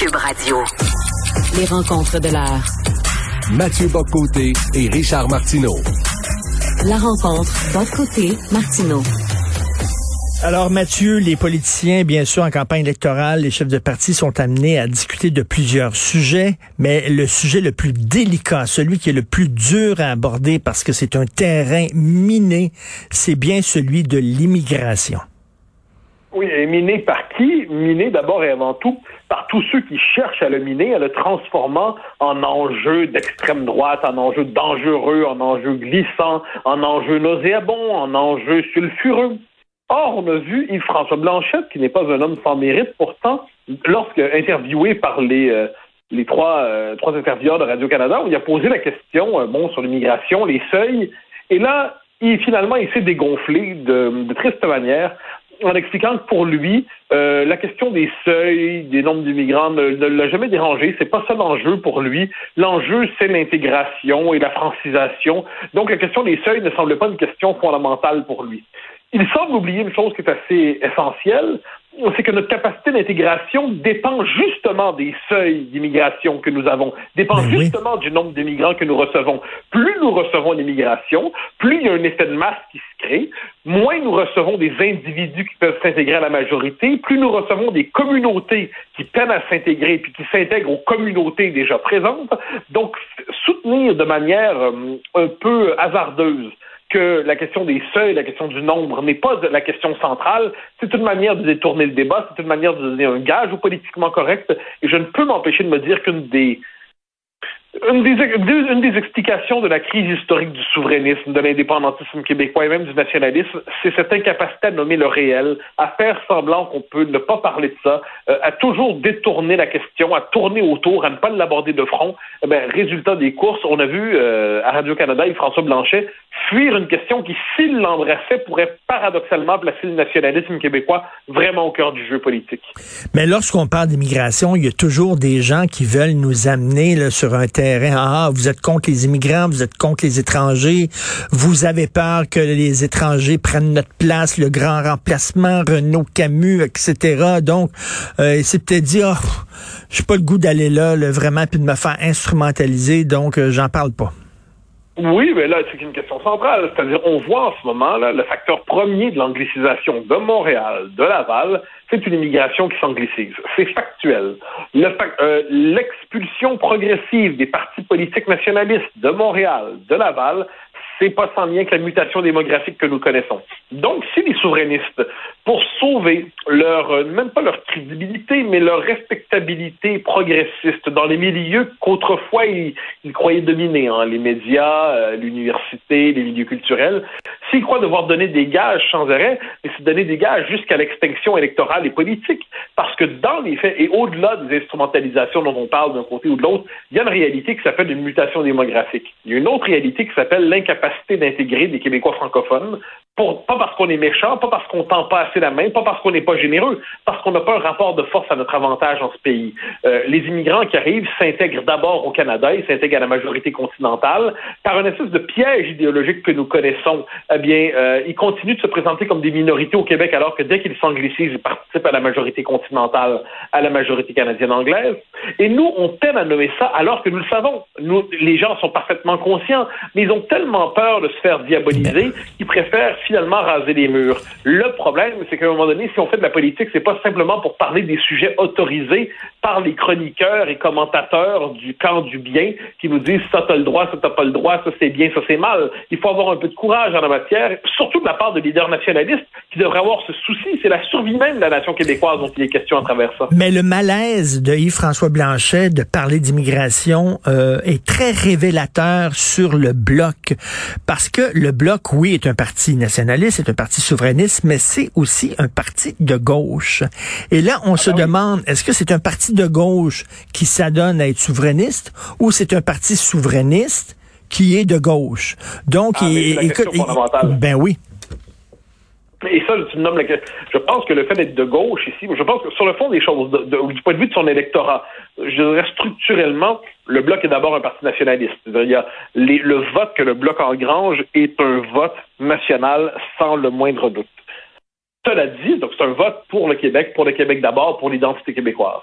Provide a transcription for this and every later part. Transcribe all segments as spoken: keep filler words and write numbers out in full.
Cube Radio. Les rencontres de l'air. Mathieu Bocoté et Richard Martineau. La rencontre Bocoté-Martineau. Alors Mathieu, les politiciens, bien sûr, en campagne électorale, les chefs de parti sont amenés à discuter de plusieurs sujets, mais le sujet le plus délicat, celui qui est le plus dur à aborder parce que c'est un terrain miné, c'est bien celui de l'immigration. Oui, miné par qui? Miné d'abord et avant tout par tous ceux qui cherchent à le miner, à le transformer en enjeu d'extrême droite, en enjeu dangereux, en enjeu glissant, en enjeu nauséabond, en enjeu sulfureux. Or, on a vu Yves-François Blanchette, qui n'est pas un homme sans mérite, pourtant, lorsque interviewé par les, euh, les trois, euh, trois intervieweurs de Radio-Canada, où il a posé la question euh, bon, sur l'immigration, les seuils, et là, il, finalement, il s'est dégonflé de, de triste manière, en expliquant que pour lui, euh, la question des seuils, des nombres d'immigrants ne, ne l'a jamais dérangé. C'est pas ça l'enjeu pour lui. L'enjeu, c'est l'intégration et la francisation. Donc, la question des seuils ne semble pas une question fondamentale pour lui. Il semble oublier une chose qui est assez essentielle, c'est que notre capacité d'intégration dépend justement des seuils d'immigration que nous avons, dépend Mais justement oui. du nombre d'immigrants que nous recevons. Plus nous recevons d'immigration, plus il y a un effet de masse qui se crée, moins nous recevons des individus qui peuvent s'intégrer à la majorité, plus nous recevons des communautés qui peinent à s'intégrer puis qui s'intègrent aux communautés déjà présentes. Donc, soutenir de manière euh, un peu hasardeuse que la question des seuils, la question du nombre n'est pas la question centrale, c'est une manière de détourner le débat, c'est une manière de donner un gage au politiquement correct, et je ne peux m'empêcher de me dire qu'une des Une des, une des explications de la crise historique du souverainisme, de l'indépendantisme québécois et même du nationalisme, c'est cette incapacité à nommer le réel, à faire semblant qu'on peut ne pas parler de ça, euh, à toujours détourner la question, à tourner autour, à ne pas l'aborder de front. Eh bien, résultat des courses, on a vu euh, à Radio-Canada, Yves-François Blanchet fuir une question qui, s'il l'embrassait, pourrait paradoxalement placer le nationalisme québécois vraiment au cœur du jeu politique. Mais lorsqu'on parle d'immigration, il y a toujours des gens qui veulent nous amener là, sur un terrain. Ah, vous êtes contre les immigrants, vous êtes contre les étrangers, vous avez peur que les étrangers prennent notre place, le grand remplacement, Renaud Camus, et cetera. Donc, euh, il s'est peut-être dit, oh, j'ai pas le goût d'aller là, là, vraiment, puis de me faire instrumentaliser, donc euh, j'en parle pas. Oui, mais là, c'est une question centrale. C'est-à-dire, on voit en ce moment, là, le facteur premier de l'anglicisation de Montréal, de Laval, c'est une immigration qui s'anglicise. C'est factuel. Le fa- euh, l'expulsion progressive des partis politiques nationalistes de Montréal, de Laval, c'est pas sans lien avec la mutation démographique que nous connaissons. Donc, si les souverainistes, pour sauver leur, euh, même pas leur crédibilité, mais leur respectabilité progressiste dans les milieux qu'autrefois ils, ils croyaient dominer, hein, les médias, euh, l'université, les milieux culturels, s'ils croient devoir donner des gages sans arrêt, mais c'est donner des gages jusqu'à l'extinction électorale et politique, parce que dans les faits, et au-delà des instrumentalisations dont on parle d'un côté ou de l'autre, il y a une réalité qui s'appelle une mutation démographique. Il y a une autre réalité qui s'appelle l'incapacité d'intégrer des Québécois francophones, pour, pas parce qu'on est méchant, pas parce qu'on tend pas assez la main, pas parce qu'on n'est pas généreux, parce qu'on n'a pas un rapport de force à notre avantage en ce pays. Euh, les immigrants qui arrivent s'intègrent d'abord au Canada, ils s'intègrent à la majorité continentale. Par une espèce de piège idéologique que nous connaissons, eh bien, euh, ils continuent de se présenter comme des minorités au Québec, alors que dès qu'ils s'anglicisent, ils participent à la majorité continentale, à la majorité canadienne-anglaise. Et nous, on peine à nommer ça, alors que nous le savons. Nous, les gens sont parfaitement conscients, mais ils ont tellement peur de se faire diaboliser, ils préfèrent finalement raser les murs. Le problème, c'est qu'à un moment donné, si on fait de la politique, c'est pas simplement pour parler des sujets autorisés par les chroniqueurs et commentateurs du camp du bien qui nous disent « ça t'as le droit, ça t'as pas le droit, ça c'est bien, ça c'est mal ». Il faut avoir un peu de courage en la matière, surtout de la part de leaders nationalistes qui devraient avoir ce souci. C'est la survie même de la nation québécoise dont il est question à travers ça. Mais le malaise de Yves-François Blanchet de parler d'immigration euh, est très révélateur sur le Bloc. Parce que le Bloc, oui, est un parti nationaliste, est un parti souverainiste, mais c'est aussi un parti de gauche. Et là, on ah, se oui. demande, est-ce que c'est un parti de gauche qui s'adonne à être souverainiste ou c'est un parti souverainiste qui est de gauche? Donc, ah, et, c'est la et, question et, fondamentale. Ben oui. Et ça, tu me nommes la question. Je pense que le fait d'être de gauche ici, je pense que sur le fond des choses, de, de, du point de vue de son électorat, je dirais structurellement, le Bloc est d'abord un parti nationaliste. Il y a les, le vote que le Bloc engrange est un vote national sans le moindre doute. Cela dit, donc c'est un vote pour le Québec, pour le Québec d'abord, pour l'identité québécoise.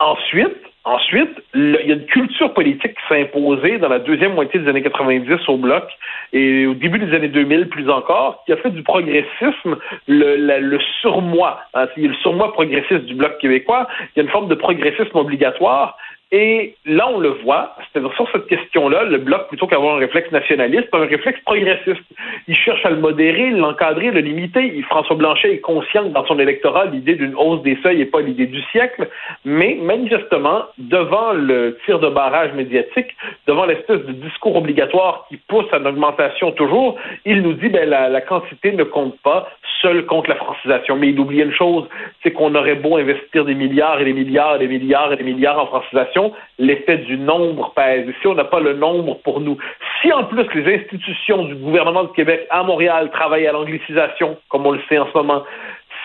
Ensuite, ensuite, le, il y a une culture politique qui s'est imposée dans la deuxième moitié des années quatre-vingt-dix au Bloc et au début des années deux mille plus encore, qui a fait du progressisme le, la, le surmoi. Hein, c'est le surmoi progressiste du Bloc québécois. Il y a une forme de progressisme obligatoire. Et là, on le voit, c'est-à-dire sur cette question-là, le Bloc, plutôt qu'avoir un réflexe nationaliste, a un réflexe progressiste. Il cherche à le modérer, l'encadrer, le limiter. Et François Blanchet est conscient que dans son électorat, l'idée d'une hausse des seuils n'est pas l'idée du siècle, mais manifestement, devant le tir de barrage médiatique, devant l'espèce de discours obligatoire qui pousse à une augmentation toujours, il nous dit ben la, la quantité ne compte pas, seule compte la francisation. Mais il oublie une chose, c'est qu'on aurait beau investir des milliards et des milliards et des milliards et des milliards en francisation, l'effet du nombre pèse. Si on n'a pas le nombre pour nous, si en plus les institutions du gouvernement du Québec à Montréal travaillent à l'anglicisation, comme on le sait en ce moment,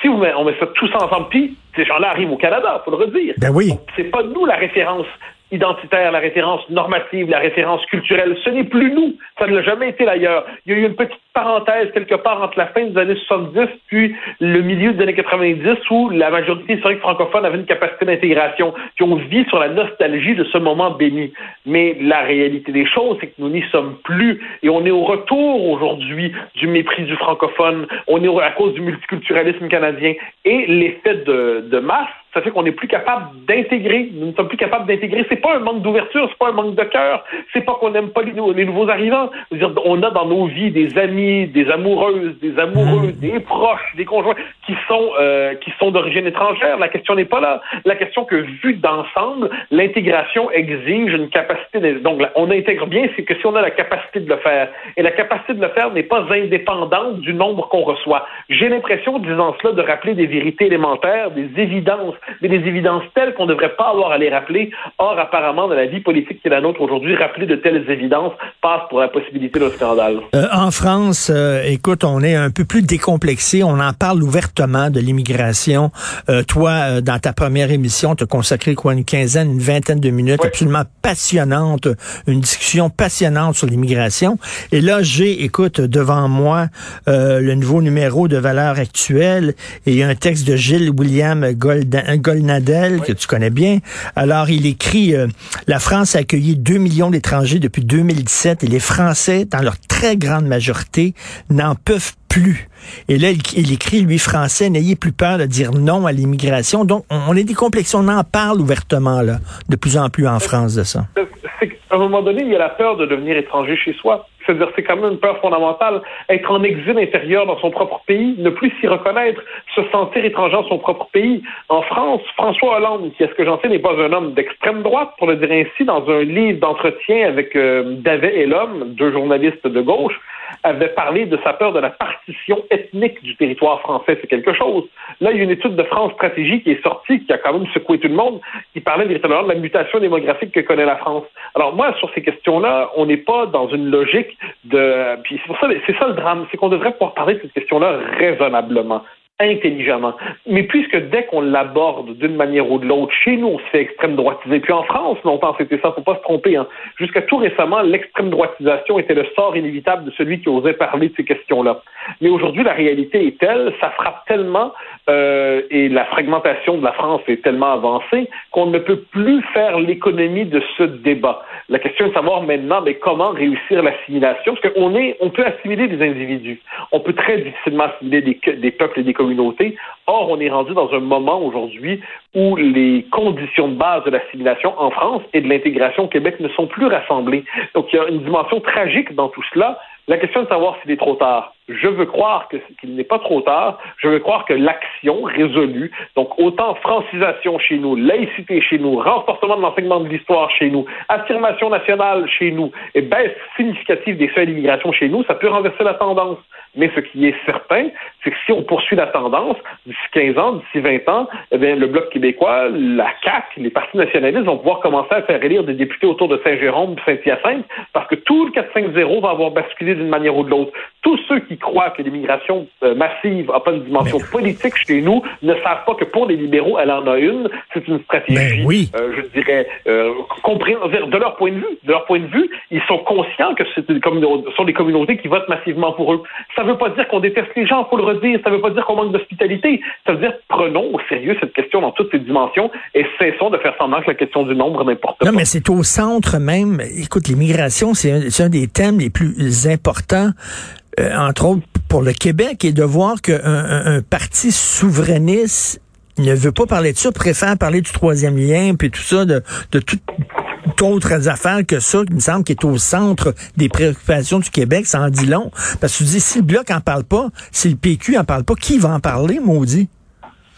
si on met, on met ça tous ensemble, puis ces gens-là arrivent au Canada, il faut le redire. Ben oui. Donc, c'est pas nous la référence identitaire, la référence normative, la référence culturelle, ce n'est plus nous. Ça ne l'a jamais été d'ailleurs. Il y a eu une petite parenthèse quelque part entre la fin des années soixante-dix puis le milieu des années quatre-vingt-dix où la majorité historique francophone avait une capacité d'intégration. Puis on vit sur la nostalgie de ce moment béni. Mais la réalité des choses, c'est que nous n'y sommes plus. Et on est au retour aujourd'hui du mépris du francophone. On est à cause du multiculturalisme canadien. Et l'effet de, de masse, ça fait qu'on n'est plus capable d'intégrer. Nous ne sommes plus capables d'intégrer. C'est pas un manque d'ouverture, c'est pas un manque de cœur. C'est pas qu'on n'aime pas les, les nouveaux arrivants. C'est-à-dire, on a dans nos vies des amis, des amoureuses, des amoureux, des proches, des conjoints qui sont euh, qui sont d'origine étrangère. La question n'est pas là. La question que vue d'ensemble, l'intégration exige une capacité. De, donc, on intègre bien, c'est que si on a la capacité de le faire, et la capacité de le faire n'est pas indépendante du nombre qu'on reçoit. J'ai l'impression, disant cela, de rappeler des vérités élémentaires, des évidences. Mais des évidences telles qu'on ne devrait pas avoir à les rappeler. Or, apparemment, dans la vie politique qui est la nôtre aujourd'hui, rappeler de telles évidences passe pour la possibilité d'un scandale. Euh, en France, euh, écoute, on est un peu plus décomplexé. On en parle ouvertement de l'immigration. Euh, toi, euh, dans ta première émission, tu as consacré quoi, une quinzaine, une vingtaine de minutes oui. absolument passionnante, une discussion passionnante sur l'immigration. Et là, j'ai, écoute, devant moi euh, le nouveau numéro de Valeurs actuelles et il y a un texte de Gilles William Goldin, Golnadel, oui. que tu connais bien. Alors, il écrit euh, « La France a accueilli deux millions d'étrangers depuis deux mille dix-sept et les Français, dans leur très grande majorité, n'en peuvent plus. » Et là, il, il écrit, lui, Français, n'ayez plus peur de dire non à l'immigration. Donc, on, on est décomplexés, on en parle ouvertement, là, de plus en plus en France de ça. C'est qu'à un moment donné, il y a la peur de devenir étranger chez soi. C'est-à-dire, c'est quand même une peur fondamentale. Être en exil intérieur dans son propre pays, ne plus s'y reconnaître, se sentir étranger dans son propre pays. En France, François Hollande, qui, à ce que j'en sais, n'est pas un homme d'extrême droite, pour le dire ainsi, dans un livre d'entretien avec euh, Davet et Lhomme, deux journalistes de gauche, avait parlé de sa peur de la partition ethnique du territoire français. C'est quelque chose. Là, il y a une étude de France Stratégie qui est sortie, qui a quand même secoué tout le monde, qui parlait véritablement de la mutation démographique que connaît la France. Alors moi, sur ces questions-là, on n'est pas dans une logique de... Puis c'est pour ça, c'est ça le drame, c'est qu'on devrait pouvoir parler de cette question-là raisonnablement, intelligemment. Mais puisque dès qu'on l'aborde d'une manière ou de l'autre, chez nous, on se fait extrême droitiser. Puis en France, longtemps, c'était ça, faut pas se tromper. Hein. Jusqu'à tout récemment, l'extrême droitisation était le sort inévitable de celui qui osait parler de ces questions-là. Mais aujourd'hui, la réalité est telle, ça frappe tellement, euh, et la fragmentation de la France est tellement avancée, qu'on ne peut plus faire l'économie de ce débat. La question est de savoir maintenant, mais comment réussir l'assimilation? Parce qu'on est, on peut assimiler des individus. On peut très difficilement assimiler des, des peuples et des communautés. Or, on est rendu dans un moment aujourd'hui où les conditions de base de l'assimilation en France et de l'intégration au Québec ne sont plus rassemblées. Donc, il y a une dimension tragique dans tout cela. La question est de savoir s'il est trop tard. Je veux croire que, qu'il n'est pas trop tard. Je veux croire que l'action résolue, donc autant francisation chez nous, laïcité chez nous, renforcement de l'enseignement de l'histoire chez nous, affirmation nationale chez nous, et baisse significative des seuils d'immigration chez nous, ça peut renverser la tendance. Mais ce qui est certain, c'est que si on poursuit la tendance, d'ici quinze ans, d'ici vingt ans, eh bien, le Bloc québécois, la C A Q, les partis nationalistes vont pouvoir commencer à faire élire des députés autour de Saint-Jérôme et Saint-Hyacinthe, parce que tout le quatre cent cinquante va avoir basculé d'une manière ou de l'autre. Tous ceux qui qui croient que l'immigration massive n'a pas une dimension mais... politique chez nous ne savent pas que pour les libéraux, elle en a une. C'est une stratégie, oui. euh, je dirais, euh, compris, de leur point de vue. De leur point de vue, ils sont conscients que c'est une commun... ce sont des communautés qui votent massivement pour eux. Ça ne veut pas dire qu'on déteste les gens, il faut le redire. Ça ne veut pas dire qu'on manque d'hospitalité. Ça veut dire prenons au sérieux cette question dans toutes ses dimensions et cessons de faire semblant que la question du nombre n'importe quoi. Non, mais c'est au centre même. Écoute, l'immigration, c'est un, c'est un des thèmes les plus importants, euh, entre autres pour le Québec, et de voir qu'un un, un parti souverainiste ne veut pas parler de ça, préfère parler du troisième lien, puis tout ça, de, de toutes autres affaires que ça, il me semble, qui est au centre des préoccupations du Québec. Ça en dit long. Parce que tu dis, si le Bloc en parle pas, si le P Q en parle pas, qui va en parler, maudit?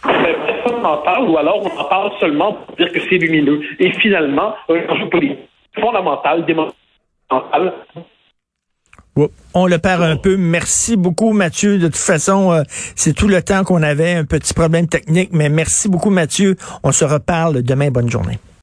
Personne n'en parle, ou alors on en parle seulement pour dire que c'est lumineux. Et finalement, un enjeu politique fondamental, démocratique. On le perd un peu. Merci beaucoup, Mathieu. De toute façon, euh, c'est tout le temps qu'on avait, un petit problème technique, mais merci beaucoup, Mathieu. On se reparle demain. Bonne journée.